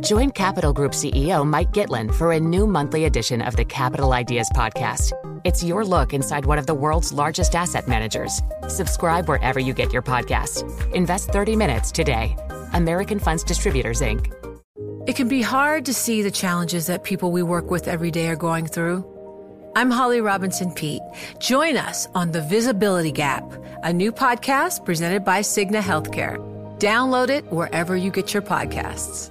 Join Capital Group CEO Mike Gitlin for a new monthly edition of the Capital Ideas Podcast. It's your look inside one of the world's largest asset managers. Subscribe wherever you get your podcasts. Invest 30 minutes today. American Funds Distributors, Inc. It can be hard to see the challenges that people we work with every day are going through. I'm Holly Robinson Pete. Join us on The Visibility Gap, a new podcast presented by Cigna Healthcare. Download it wherever you get your podcasts.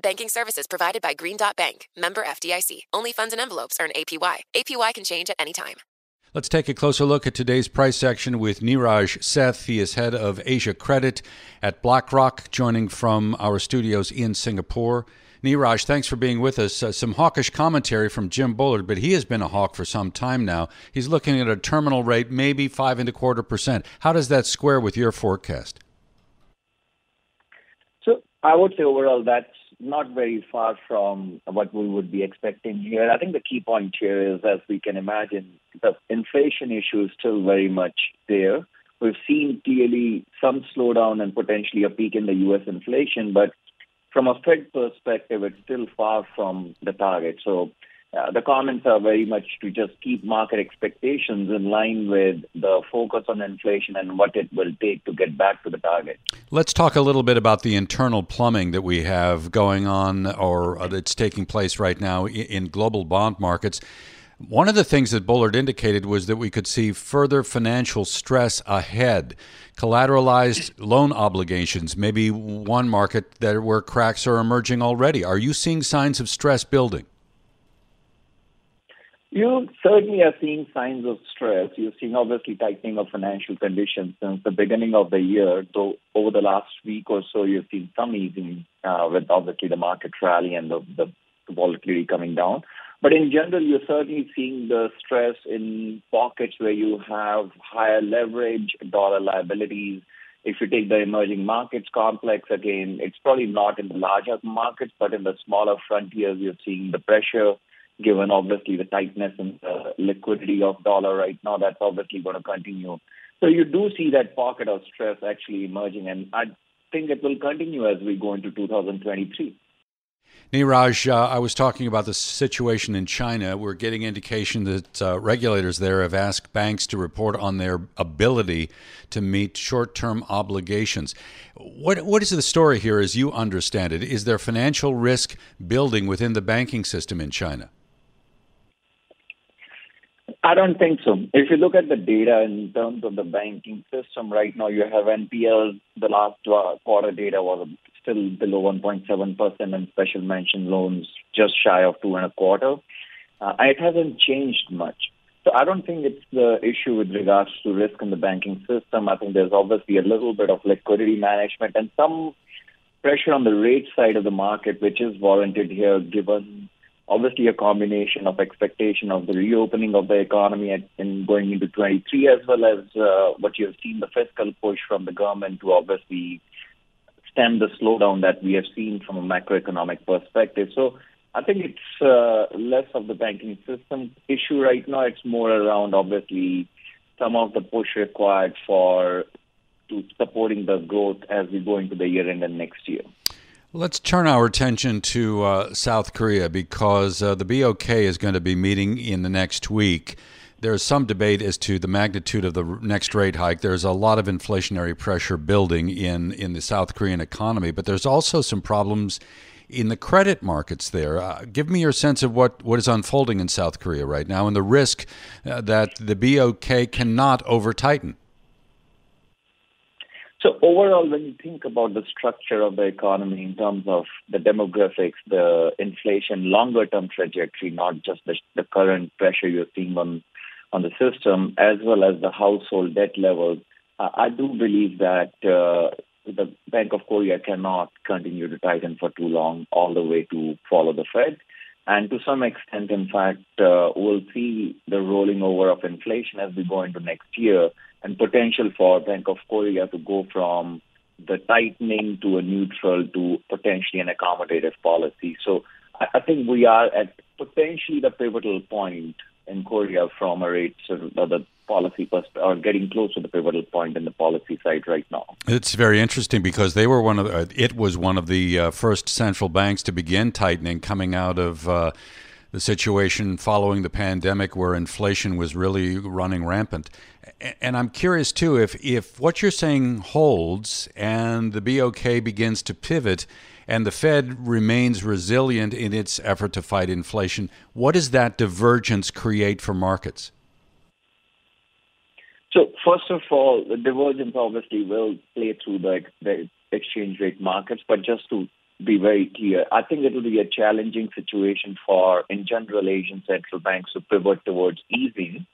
Banking services provided by Green Dot Bank, member FDIC. Only funds and envelopes earn APY. APY can change at any time. Let's take a closer look at today's price action with Neeraj Seth. He is head of Asia Credit at BlackRock, joining from our studios in Singapore. Neeraj, thanks for being with us. Some hawkish commentary from Jim Bullard, but he has been a hawk for some time now. He's looking at a terminal rate, maybe 5.25%. How does that square with your forecast? So I would say overall that's not very far from what we would be expecting here. I think the key point here is, as we can imagine, the inflation issue is still very much there. We've seen clearly some slowdown and potentially a peak in the U.S. inflation, but from a Fed perspective, it's still far from the target. So the comments are very much to just keep market expectations in line with the focus on inflation and what it will take to get back to the target. Let's talk a little bit about the internal plumbing that we have going on, or that's taking place right now in global bond markets. One of the things that Bullard indicated was that we could see further financial stress ahead. Collateralized loan obligations, maybe one market that where cracks are emerging already. Are you seeing signs of stress building? You certainly are seeing signs of stress. You're seeing, obviously, tightening of financial conditions since the beginning of the year, though over the last week or so, you've seen some easing with, obviously, the market rally and the volatility coming down. But in general, you're certainly seeing the stress in pockets where you have higher leverage, dollar liabilities. If you take the emerging markets complex, again, it's probably not in the larger markets, but in the smaller frontiers, you're seeing the pressure, given obviously the tightness and the liquidity of dollar right now. That's obviously going to continue. So you do see that pocket of stress actually emerging, and I think it will continue as we go into 2023. Neeraj, I was talking about the situation in China. We're getting indication that regulators there have asked banks to report on their ability to meet short-term obligations. What is the story here as you understand it? Is there financial risk building within the banking system in China? I don't think so. If you look at the data in terms of the banking system right now, you have NPLs. The last quarter data was still below 1.7%, and special mention loans just shy of 2.25%. It hasn't changed much. So I don't think it's the issue with regards to risk in the banking system. I think there's obviously a little bit of liquidity management and some pressure on the rate side of the market, which is warranted here, given obviously a combination of expectation of the reopening of the economy and going into 23, as well as what you have seen, the fiscal push from the government to obviously stem the slowdown that we have seen from a macroeconomic perspective. So I think it's less of the banking system issue right now. It's more around obviously some of the push required for to supporting the growth as we go into the year end and next year. Let's turn our attention to South Korea, because the BOK is going to be meeting in the next week. There's some debate as to the magnitude of the next rate hike. There's a lot of inflationary pressure building in the South Korean economy, but there's also some problems in the credit markets there. Give me your sense of what is unfolding in South Korea right now and the risk that the BOK cannot over-tighten. So overall, when you think about the structure of the economy in terms of the demographics, the inflation, longer-term trajectory, not just the current pressure you're seeing on the system, as well as the household debt levels, I do believe that the Bank of Korea cannot continue to tighten for too long all the way to follow the Fed. And to some extent, in fact, we'll see the rolling over of inflation as we go into next year and potential for Bank of Korea to go from the tightening to a neutral to potentially an accommodative policy. So I think we are at potentially the pivotal point in Korea from a rate sort of the policy perspective, or getting close to the pivotal point in the policy side right now. It's very interesting because they were one of the first central banks to begin tightening coming out of the situation following the pandemic where inflation was really running rampant. And I'm curious, too, if what you're saying holds and the BOK begins to pivot and the Fed remains resilient in its effort to fight inflation, what does that divergence create for markets? So, first of all, the divergence obviously will play through the exchange rate markets, but just to be very clear, I think it will be a challenging situation for, in general, Asian central banks to pivot towards easing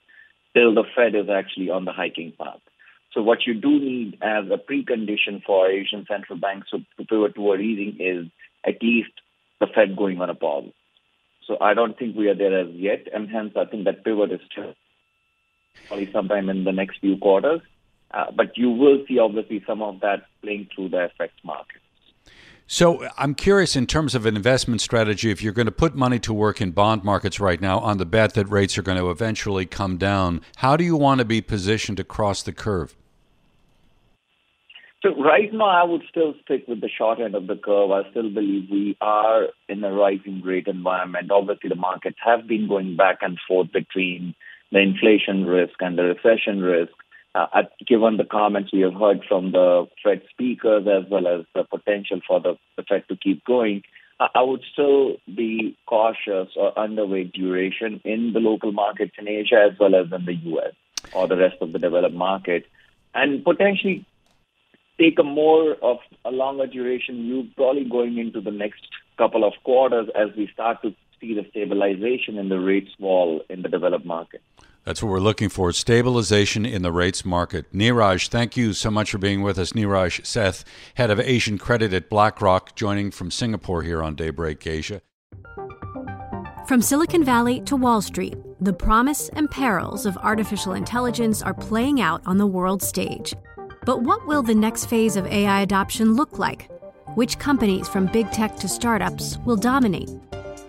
till the Fed is actually on the hiking path. So what you do need as a precondition for Asian central banks to pivot toward easing is at least the Fed going on a pause. So I don't think we are there as yet, and hence I think that pivot is still probably sometime in the next few quarters. But you will see obviously some of that playing through the FX market. So I'm curious in terms of an investment strategy, if you're going to put money to work in bond markets right now on the bet that rates are going to eventually come down, how do you want to be positioned to cross the curve? So right now, I would still stick with the short end of the curve. I still believe we are in a rising rate environment. Obviously, the markets have been going back and forth between the inflation risk and the recession risk. Given the comments we have heard from the Fed speakers as well as the potential for the Fed to keep going, I would still be cautious or underweight duration in the local markets in Asia as well as in the U.S. or the rest of the developed market, and potentially take a more of a longer duration view probably going into the next couple of quarters as we start to see the stabilization in the rates wall in the developed market. That's what we're looking for, stabilization in the rates market. Neeraj, thank you so much for being with us. Neeraj Seth, head of Asian credit at BlackRock, joining from Singapore here on Daybreak Asia. From Silicon Valley to Wall Street, the promise and perils of artificial intelligence are playing out on the world stage. But what will the next phase of AI adoption look like? Which companies, from big tech to startups, will dominate?